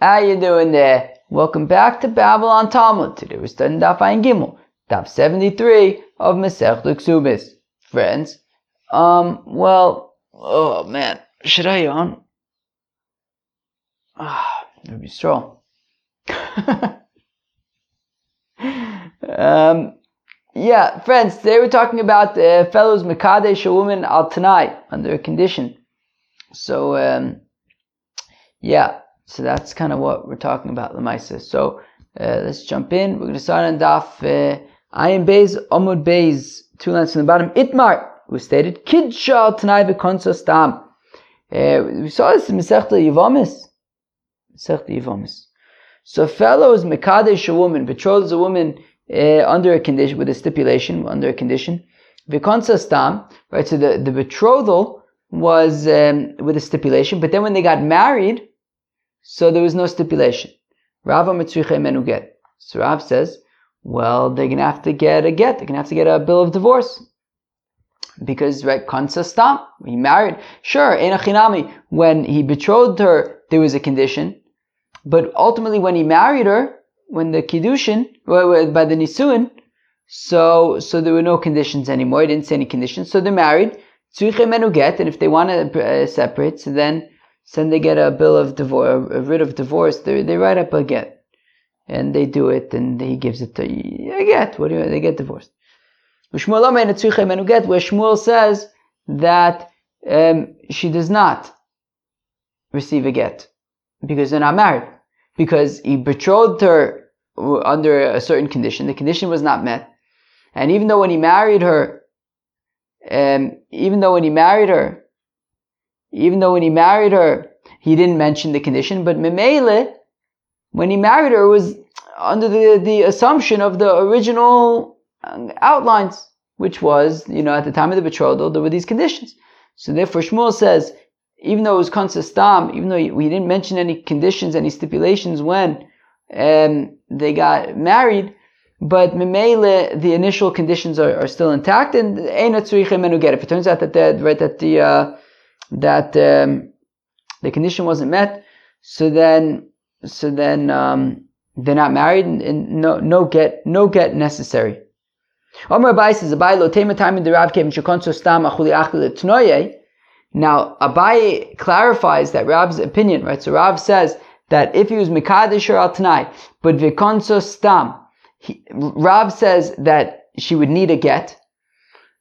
How you doing there? Welcome back to Babylon Talmud. Today we're studying Daf Ayin Gimel, Daf 73 of Masechet Kesubos. Friends, oh man, should I yawn? It'd be strong. Yeah, friends, today we're talking about the fellows Mekadesh a woman al Tanai under a condition. So, So that's kind of what we're talking about, Lamaisa. So let's jump in. We're going to start on Daf Ayin Beis, Omud Beis, two lines from the bottom. Itmar, who stated, Kidsha Tanai v'konso stam. We saw this in Masechle Yevamis. So fellow is mekadesh a woman, betroths a woman under a condition, with a stipulation, under a condition. V'konso stam, right? So the betrothal was with a stipulation, but then when they got married, so there was no stipulation. So Rav says, well, they're going to have to get a get. They're going to have to get a bill of divorce. Because, right, konsa stam, he married. Sure, eina chinami, when he betrothed her, there was a condition. But ultimately, when he married her, when the kiddushin, by the nisuin, so there were no conditions anymore. He didn't say any conditions. So they're married. Tzrichei menu get, and if they want to separate, so then they get a bill of divorce, a writ of divorce. They write up a get, and they do it, and he gives it to a get. What do you mean? They get divorced. Where Shmuel says that she does not receive a get because they're not married, because he betrothed her under a certain condition. The condition was not met, and even though when he married her, he didn't mention the condition, but Memele, when he married her, was under the assumption of the original outlines, which was, at the time of the betrothal, there were these conditions. So therefore Shmuel says, even though it was konsa stam, even though he didn't mention any conditions, any stipulations when they got married, but Memele, the initial conditions are still intact, and eina tzricha menu get. If it turns out that the condition wasn't met, so then they're not married, and no get necessary. Omar Abai says, now Abai clarifies that Rab's opinion, right? So Rab says that if he was mekadesh al tanai, but v'konso stam, Rab says that she would need a get.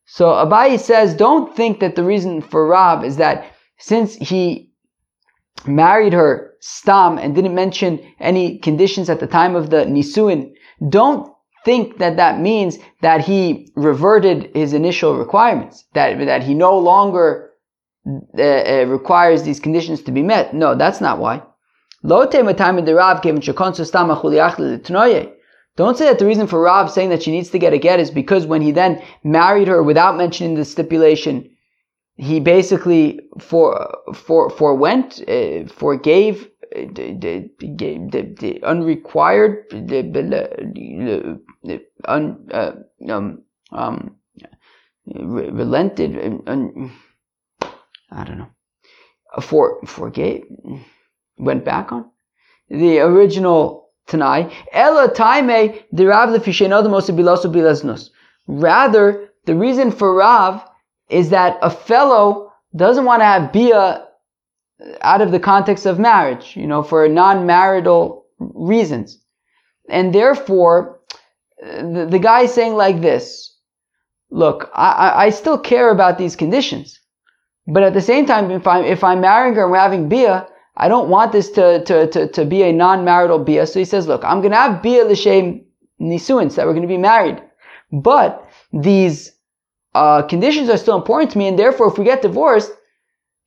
So Abai says, don't think that the reason for Rav is that since he married her stam and didn't mention any conditions at the time of the nisuin, don't think that means that he reverted his initial requirements, that he no longer requires these conditions to be met. No, that's not why. Don't say that the reason for Rav saying that she needs to get a get is because when he then married her without mentioning the stipulation, he basically forgave the unrequired, relented. I don't know. Forgave, went back on the original Tanai. Ella taime the Rav lefishenod mosu bilasu bilaznus. Rather, the reason for Rav is that a fellow doesn't want to have bia out of the context of marriage, for non-marital reasons. And therefore, the guy is saying like this, look, I still care about these conditions, but at the same time, if I'm marrying her and we're having bia, I don't want this to be a non-marital bia. So he says, look, I'm going to have bia l'shem nisuins, that we're going to be married, but these conditions are still important to me, and therefore if we get divorced,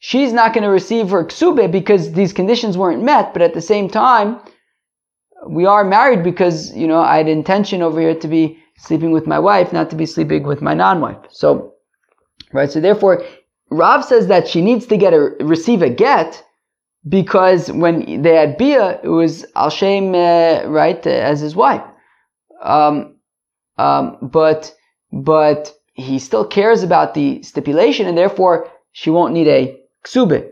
she's not going to receive her ksube because these conditions weren't met, but at the same time, we are married because, I had intention over here to be sleeping with my wife, not to be sleeping with my non-wife. So, right, so therefore, Rav says that she needs to receive a get because when they had bia, it was al-shem, as his wife. But he still cares about the stipulation, and therefore she won't need a ksubit.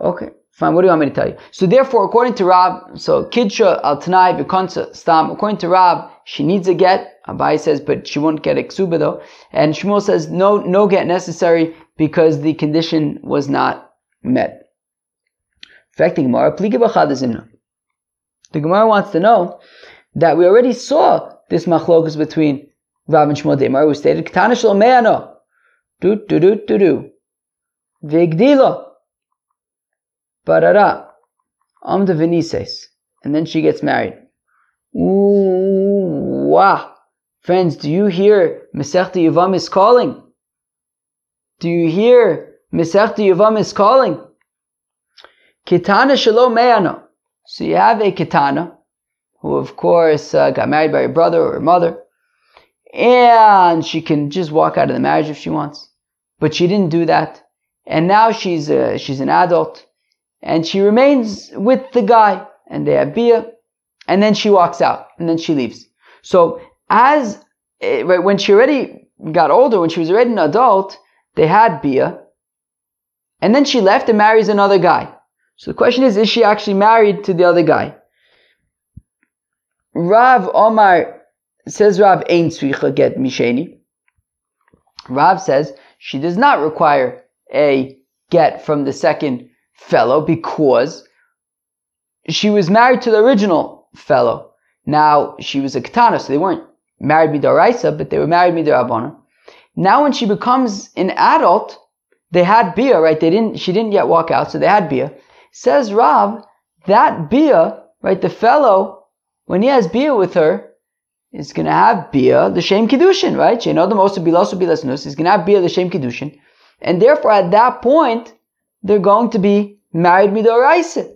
Okay, Fine, what do you want me to tell you? So therefore, according to Rab, so Kidsha al-Tanai v'konsa stam, according to Rab, she needs a get. Abai says, but she won't get a ksuba though. And Shmuel says, no get necessary because the condition was not met. In fact, the Gemara wants to know that we already saw this machlokus between Rab and Shmuel. The Gemara was stated, Ketana shel me'ano, Vigdilo. Barara, Amda Venices. And then she gets married. Ooh, wow. Friends, do you hear Masechet Yevamis calling? Do you hear Masechet Yevamis calling? Ketana shalom me'ano. So you have a ketana, who of course got married by her brother or her mother. And she can just walk out of the marriage if she wants. But she didn't do that. And now she's an adult. And she remains with the guy, and they have biyah, and then she walks out, and then she leaves. So, when she already got older, when she was already an adult, they had biyah, and then she left and marries another guy. So the question is she actually married to the other guy? Rav Omar says, Rav ein tzricha get misheni. Rav says she does not require a get from the second fellow because she was married to the original fellow. Now she was a ketana, so they weren't married midoraisa, but they were married midorabanan. Now when she becomes an adult, they had bia, right? She didn't yet walk out, so they had bia. Says Rav, that bia, right? The fellow, when he has bia with her, is gonna have bia the shem kiddushin, right? She know the most of bilas nus. He's gonna have bia the shem kiddushin, and therefore at that point, they're going to be married midoraisa.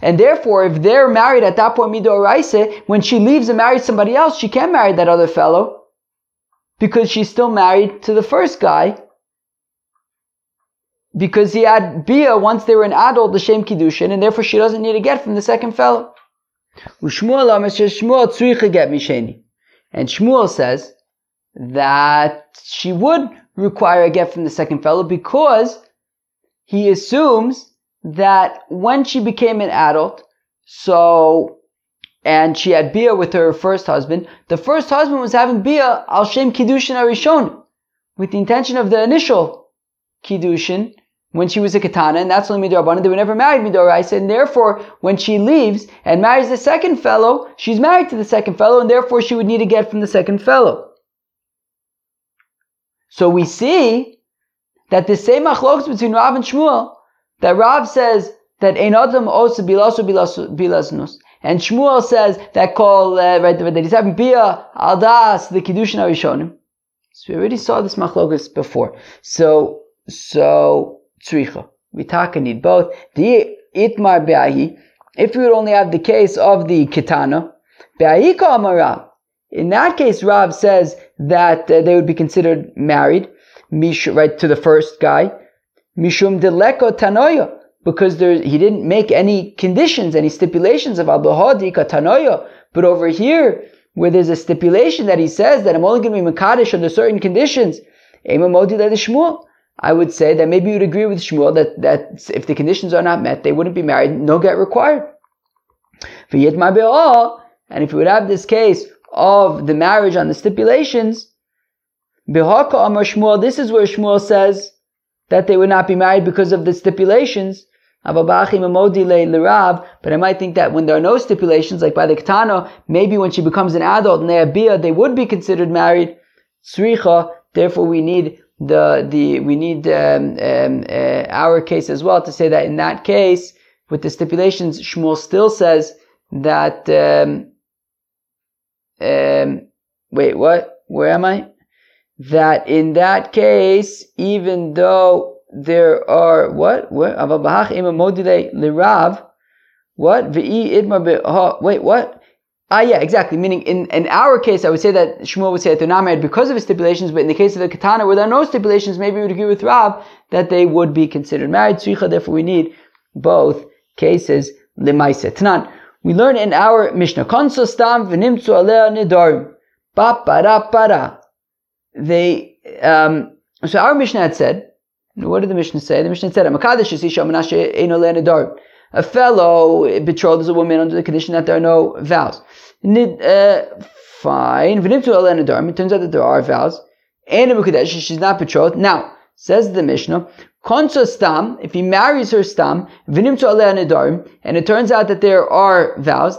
And therefore, if they're married at that point midoraisa, when she leaves and marries somebody else, she can't marry that other fellow because she's still married to the first guy because he had bia once they were an adult, the shem kiddushin, and therefore she doesn't need a get from the second fellow. And Shmuel says that she would require a get from the second fellow because he assumes that when she became an adult, and she had bia with her first husband, the first husband was having bia al shem kiddushin arishon, with the intention of the initial kiddushin when she was a ketana, and that's only midorabanan. They were never married midoraisa, and therefore when she leaves and marries the second fellow, she's married to the second fellow, and therefore she would need a get from the second fellow. So we see that the same machloks between Rav and Shmuel, that Rav says that ein adam osa bilaznus, and Shmuel says that that he's having bia aldas the kiddushin arishonim. So we already saw this machlokus before. So tzricha vitaka need both. The itmar beahi, if we would only have the case of the ketana beahi ka amar Rav. In that case, Rav says that they would be considered married. Right to the first guy, mishum deleko tanoya, because he didn't make any conditions, any stipulations of abahadi katanoya. But over here, where there's a stipulation that he says that I'm only going to be mekadesh under certain conditions, I would say that maybe you'd agree with Shmuel that if the conditions are not met, they wouldn't be married. No get required. And if you would have this case of the marriage on the stipulations. Bihaka Amar Shmuel, this is where Shmuel says that they would not be married because of the stipulations. But I might think that when there are no stipulations, like by the Ketana, maybe when she becomes an adult and they have bia, they would be considered married. Tzricha, therefore we need our case as well to say that in that case, with the stipulations, Shmuel still says that, wait, what? Where am I? That in that case, even though there are exactly. Meaning in our case, I would say that Shmuel would say that they're not married because of the stipulations, but in the case of the Ketana, where there are no stipulations, maybe we would agree with Rav that they would be considered married. Therefore, we need both cases. We learn in our Mishnah, Konso stam v'nimtzu alea nidarim ba para para. So our Mishnah had said And what did the Mishnah say? The Mishnah said, a fellow betroths a woman under the condition that there are no vows. Fine. It turns out that there are vows. And she's not betrothed. Now, says the Mishnah, if he marries her stam, and it turns out that there are vows,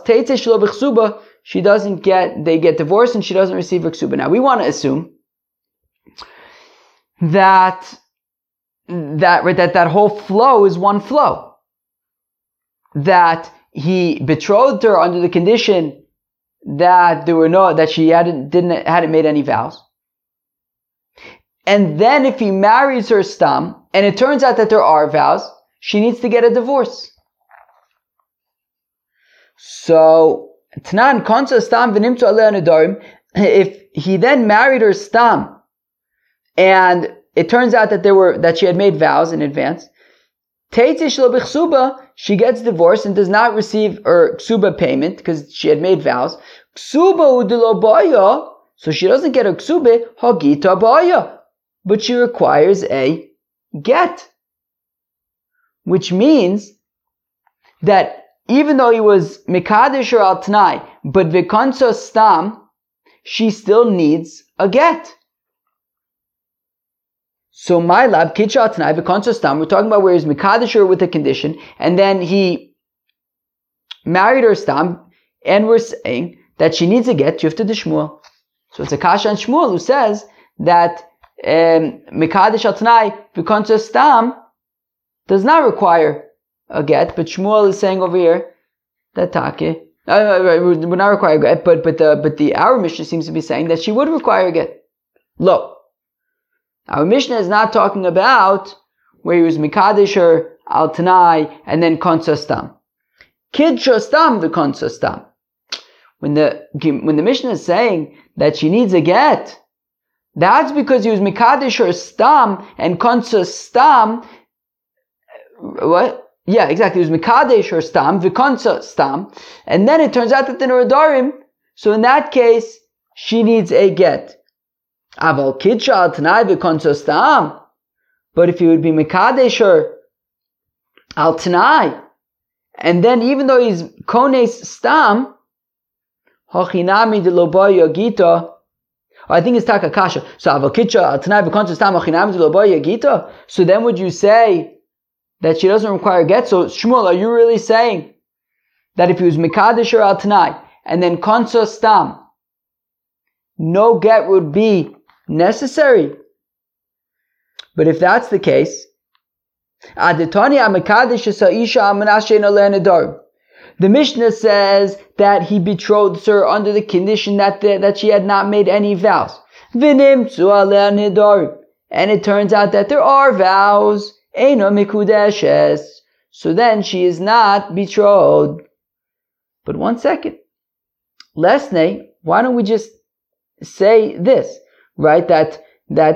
she doesn't get, they get divorced and she doesn't receive a ksuba. Now, we want to assume that whole flow is one flow. That he betrothed her under the condition that there were no, that she hadn't made any vows. And then if he marries her stam, and it turns out that there are vows, she needs to get a divorce. So, Tanan konsa stam v'nimtzu alei nedarim, if he then married her stam, and it turns out that she had made vows in advance, teitzi shelo b'chsuba, she gets divorced and does not receive her ksuba payment because she had made vows. Ksuba udelo baya, so she doesn't get her ksube, hagita baya, but she requires a get, which means that even though he was mekadesh or al tnai, but vikonso stam, she still needs a get. So my lab kitcha al tnai vikonso stam. We're talking about where he's mekadesh or with a condition, and then he married her stam, and we're saying that she needs a get. You have to do Shmuel. So it's a kasha and Shmuel who says that mekadesh al tnai v'konsa stam does not require a get, but Shmuel is saying over here that take would not require a get, but our Mishnah seems to be saying that she would require a get. Lo, our Mishnah is not talking about where he was mekadesh or al tnai and then konsa stam. Kiddush stam v'konsa stam. When the Mishnah is saying that she needs a get, that's because he was mekadesh or stam and konsa stam. What? Yeah, exactly. He was mekadesh or stam, v'konsa stam, and then it turns out that the nedarim. So in that case, she needs a get. Aval kiddush al tnai v'konsa stam. But if he would be mekadesh or al tnai, and then even though he's kones stam, hachinami de lo baya gita. I think it's takakasha. So avokitcha tonight v'konsa stam hachinami de lo baya gita. So then would you say that she doesn't require a get? So Shmuel, are you really saying that if he was mekadesh or al tnai and then konsa stam, no get would be necessary? But if that's the case, the Mishnah says that he betrothed her under the condition that she had not made any vows. And it turns out that there are vows. So then she is not betrothed. But one second. Lesne, why don't we just say this, right? That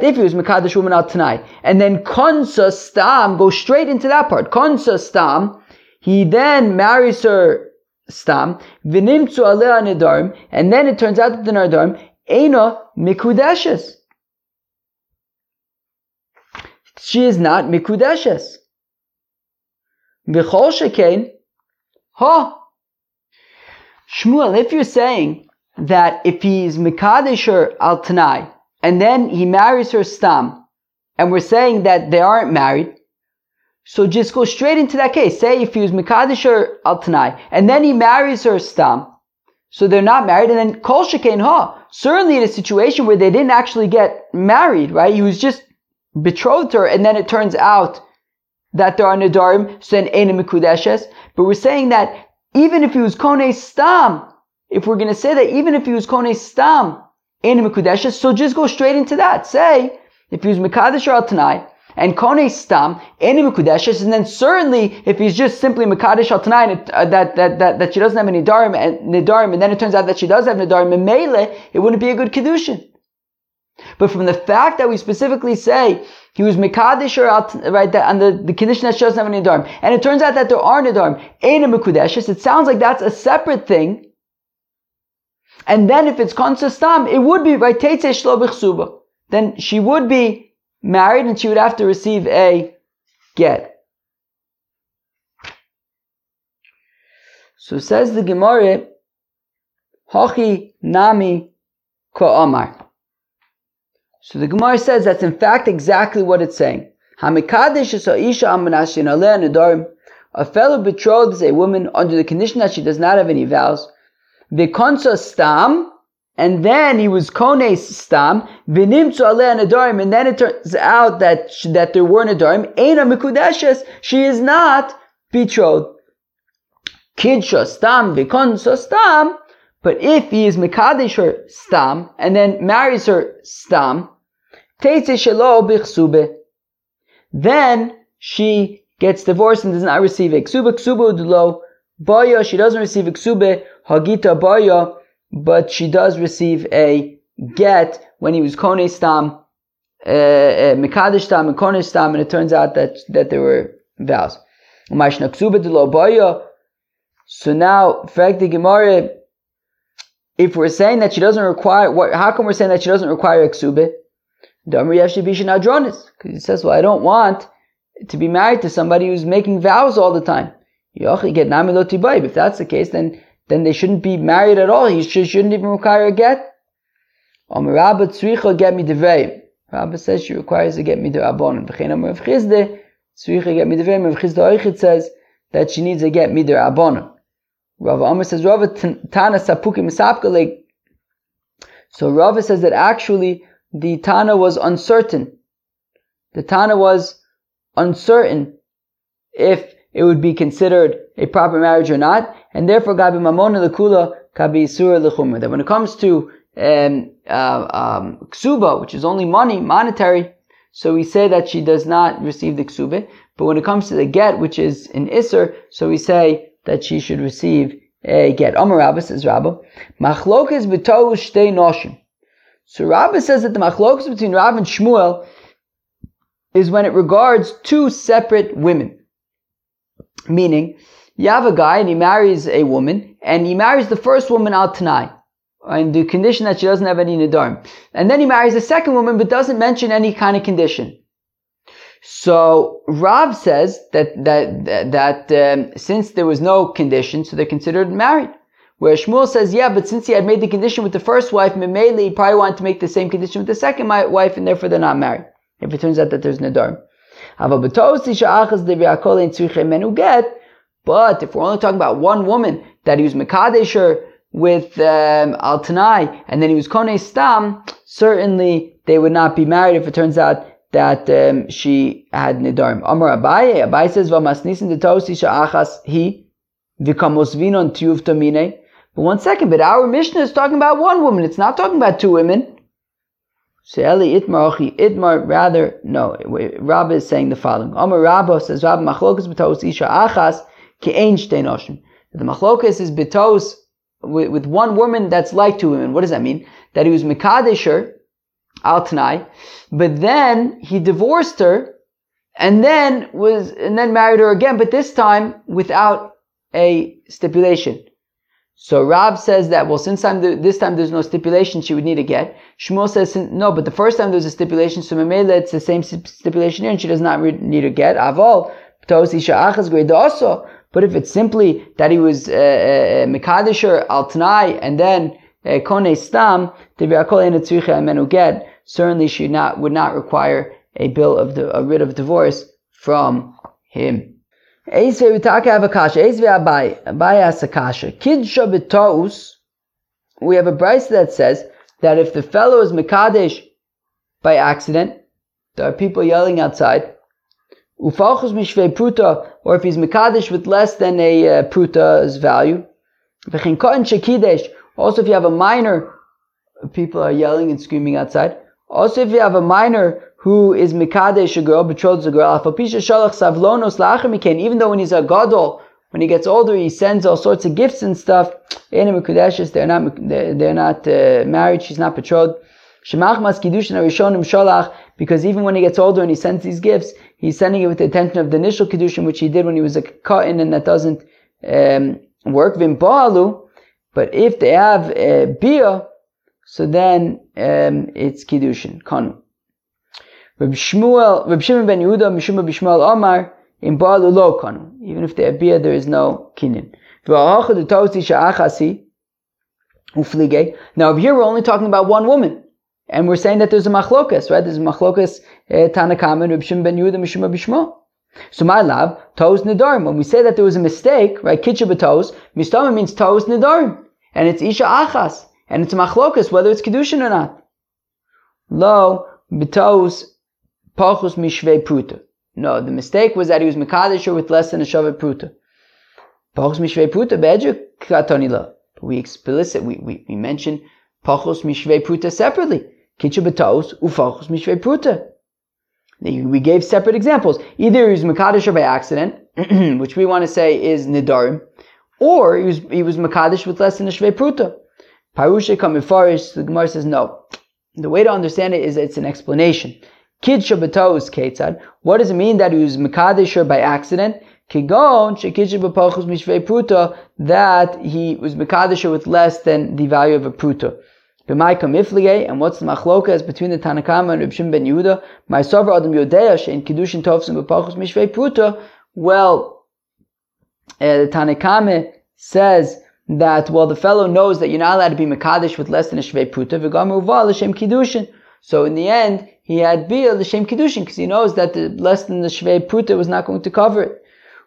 if he was mekadesh woman al tonight, and then konsa stam, go straight into that part. Konsa stam, he then marries her stam, v'nimtzu alea nedarim, and then it turns out that the nedarim eina mikudeshes. She is not mikudeshes. V'chol shekain, ha. Shmuel, if you're saying that if he's mekadesh her al tanai, and then he marries her stam, and we're saying that they aren't married, so just go straight into that case. Say if he was mekadesh her al tanai, and then he marries her stam, so they're not married, and then kol shekain ha. Certainly in a situation where they didn't actually get married, right? He was just betrothed her, and then it turns out that there are nedarim, so then ein mikudeshes. But we're saying that even if he was koneh stam, if we're going to say that even if he was koneh stam, ein mikudeshes, so just go straight into that. Say if he was mekadesh her al tanai, and koneh stam, any mekudeshes, and then certainly if he's just simply mekadesh al tonight that she doesn't have any nedarim, and then it turns out that she does have nedarim, and mele, it wouldn't be a good kedushin. But from the fact that we specifically say he was mekadesh or al right that under the condition that she doesn't have any nedarim, and it turns out that there are nedarim, any mekudeshes, it sounds like that's a separate thing. And then if it's konsa stam, it would be right teitze shlo b'chsuba. Then she would be married, and she would have to receive a get. So says the Gemara, Hochi Nami Ko'amar. So the Gemara says that's in fact exactly what it's saying. A fellow betrothed is a woman under the condition that she does not have any vows. V'konsa stam, and then he was kones stam, v'nimtzu alei nedarim, and then it turns out that there were nedarim. Eina mikudeshes, she is not betrothed. Kidsha stam, v'konsa stam, but if he is mekadesh her stam, and then marries her stam, teitze shelo b'chsube, then she gets divorced and does not receive a ksube. Ksube udlo baya, she doesn't receive a ksube. Hagita baya, but she does receive a get when he was kone stam, mekadesh stam, and kone stam, and it turns out that there were vows. Umashna ksube udlo baya. So now, fact the Gemara, if we're saying that she doesn't require, how come we're saying that she doesn't require a ksube? Damri yevshibishin adronis, because he says, well, I don't want to be married to somebody who's making vows all the time. If that's the case, then they shouldn't be married at all. He shouldn't even require a get. Rabbi says she requires a get midirabon. It says that she needs a get midirabon. Rav Amar says, so Rav says that actually the Tana was uncertain. The Tana was uncertain if it would be considered a proper marriage or not, and therefore Gabi Mamona Lekula, Gabi Isura Lechumra. That when it comes to Ksuba, which is only money, monetary, so we say that she does not receive the Ksube, but when it comes to the Get, which is an Isser, so we say that she should receive a Get. Amar Rabba, says Rabba, Machlokes b'tohu shtei noshim. So Rabba says that the Machlokes between Rav and Shmuel is when it regards two separate women. Meaning, you have a guy and he marries a woman, and he marries the first woman al Tanai, in the condition that she doesn't have any nedarim. And then he marries the second woman, but doesn't mention any kind of condition. So, Rav says that since there was no condition, so they're considered married. Where Shmuel says, yeah, but since he had made the condition with the first wife, Mimele, he probably wanted to make the same condition with the second wife, and therefore they're not married. If it turns out that there's nedarim. But if we're only talking about one woman, that he was Mekadesher with Al Tanai, and then he was Kone Stam, certainly they would not be married if it turns out that she had Nidarim. Amar Abaye, Abaye says, but 1 second, but our Mishnah is talking about one woman, it's not talking about two women. She'eli itmar, rather, no, Rabbi is saying the following. Amar Rabba, says Rabbi, machlokas b'tos isha achas ke'ein shtei noshim. The machlokas is b'tos with one woman that's like two women. What does that mean? That he was mekadesher al Tanai, but then he divorced her, and then married her again, but this time without a stipulation. So Rav says that, well, since this time there's no stipulation, she would need a get. Shmuel says, no, but the first time there's a stipulation, so Memele, it's the same stipulation here, and she does not need a get. Aval, P'tos Isha Achas Greidoso. But if it's simply that he was Mekadesher Al Tanai, and then Kone Stam, Teviakol Ena Tzricha Amenu Get, certainly she would not require a writ of divorce from him. Eisve Utaka have a kasha. Eisve Abai has a kasha. Kidsha b'taus. We have a brayse that says that if the fellow is mekadesh by accident, there are people yelling outside. Ufalchus mishvei pruta, or if he's mekadesh with less than a pruta's value. V'chinkoin shekidesh. Also, if you have a minor, people are yelling and screaming outside. Also, if you have a minor who is mekadesh a girl, betrothed a girl, even though when he's a gadol, when he gets older, he sends all sorts of gifts and stuff. They're not married. She's not betrothed. Because even when he gets older and he sends these gifts, he's sending it with the intention of the initial kiddushin, which he did when he was a cotton, and that doesn't work. But if they have bia, so then it's kiddushin. Reb Shimon ben Yehuda, Mishum Bishmuel Omar, in Baalu lo kanu. Even if they appear, there is no kinyan. Now over here we're only talking about one woman. And we're saying that there's a machlokas, right? There's a machlokas, Tanakam and Reb Shimon ben Yehuda, Mishum Bishmuel. So my love, toes nedarim. When we say that there was a mistake, right? Kitcha b'toes, mistama means toes nedarim. And it's isha achas. And it's machlokas, whether it's kedushin or not. Lo, b'toes, pachus mishvei pruta. No, the mistake was that he was mekadesh with less than a shavet pruta. Pachus mishvei pruta, be'edju katoni lo. We explicit, we mention pachus mishvei pruta separately. Kitcha b'toes, ufachus mishvei pruta. We gave separate examples. Either he was mekadesh by accident, which we want to say is nidarim, or he was mekadesh with less than a shvei pruta. Parusha kamifarish, the Gemara says no. The way to understand it is it's an explanation. Kid shabatos ketzad. What does it mean that he was mekadesh by accident? Kigon shekid shabapochus mishvei pruta, that he was mekadesh with less than the value of a pruta. And what's the machlokas between the Tanakama and Reb Shimon ben Yehuda? My sovereign Adam Yodeash in Kiddushin Tovsim B'Pachus Mishvei Pruta. Well, the Tanakama says that, well, the fellow knows that you're not allowed to be Mekadesh with less than a Shvei Pruta. V'gam Uva L'Shem Kiddushin. So in the end, he had Bia L'Shem Kiddushin because he knows that the less than the Shvei Pruta was not going to cover it.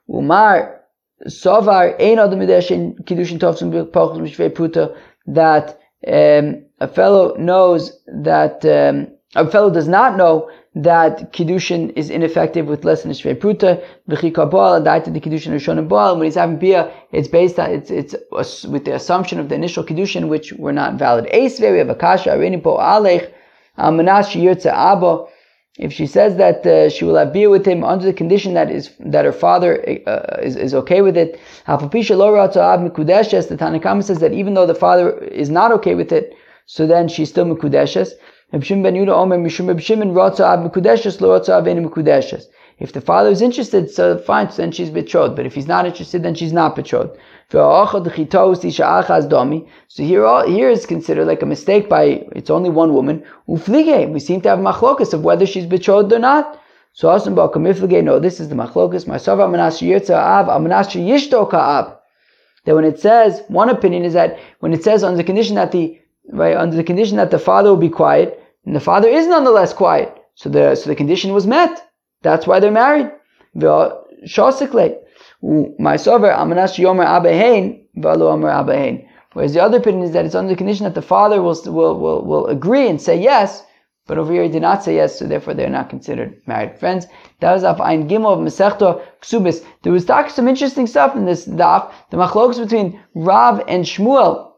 Umar Sovar Ein Adam Yodeash in Kiddushin Tovsim B'Pachus Mishvei Pruta, that a fellow does not know that kiddushin is ineffective with less than a shvei pruta. The kiddushin rishonim baal. When he's having bia, it's based on it's with the assumption of the initial kiddushin, which were not valid. Eisvei, we have a kasha. Arini po alech almanas sheyirtze aba. If she says that she will have bia with him under the condition that her father is okay with it, the Tanna Kama says that even though the father is not okay with it, so then she's still mikudeshes. If the father is interested, so fine, then she's betrothed. But if he's not interested, then she's not betrothed. So here is considered like a mistake by, it's only one woman. We seem to have machlokas of whether she's betrothed or not. So no, this is the machlokas. That when it says, one opinion is that when it says under the condition that the father will be quiet, and the father is nonetheless quiet, so the condition was met. That's why they're married. Whereas the other opinion is that it's under the condition that the father will agree and say yes, but over here he did not say yes, so therefore they're not considered married. Friends, that was Daf Ein Gimel of Masechet Kesubos. There was talking some interesting stuff in this daf, the machlokas between Rav and Shmuel,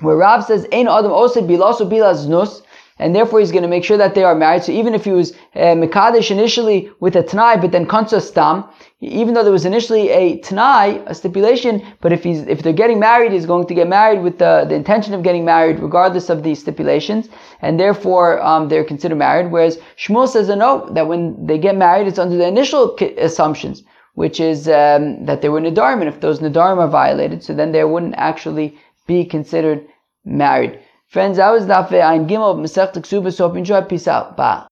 where Rav says, Ein Adam Osed Bilaso Bilas Znus, and therefore he's going to make sure that they are married. So even if he was mekadesh initially with a t'nai, but then konsa stam, even though there was initially a t'nai, a stipulation, but if they're getting married, he's going to get married with the intention of getting married, regardless of these stipulations, and therefore they're considered married. Whereas Shmuel says that when they get married, it's under the initial assumptions, which is that they were nedarim, and if those nedarim are violated, so then they wouldn't actually be considered married. Friends, that was Daf Ein Gimel of Masechet Kesubos. Hope you enjoyed. Peace out. Bye.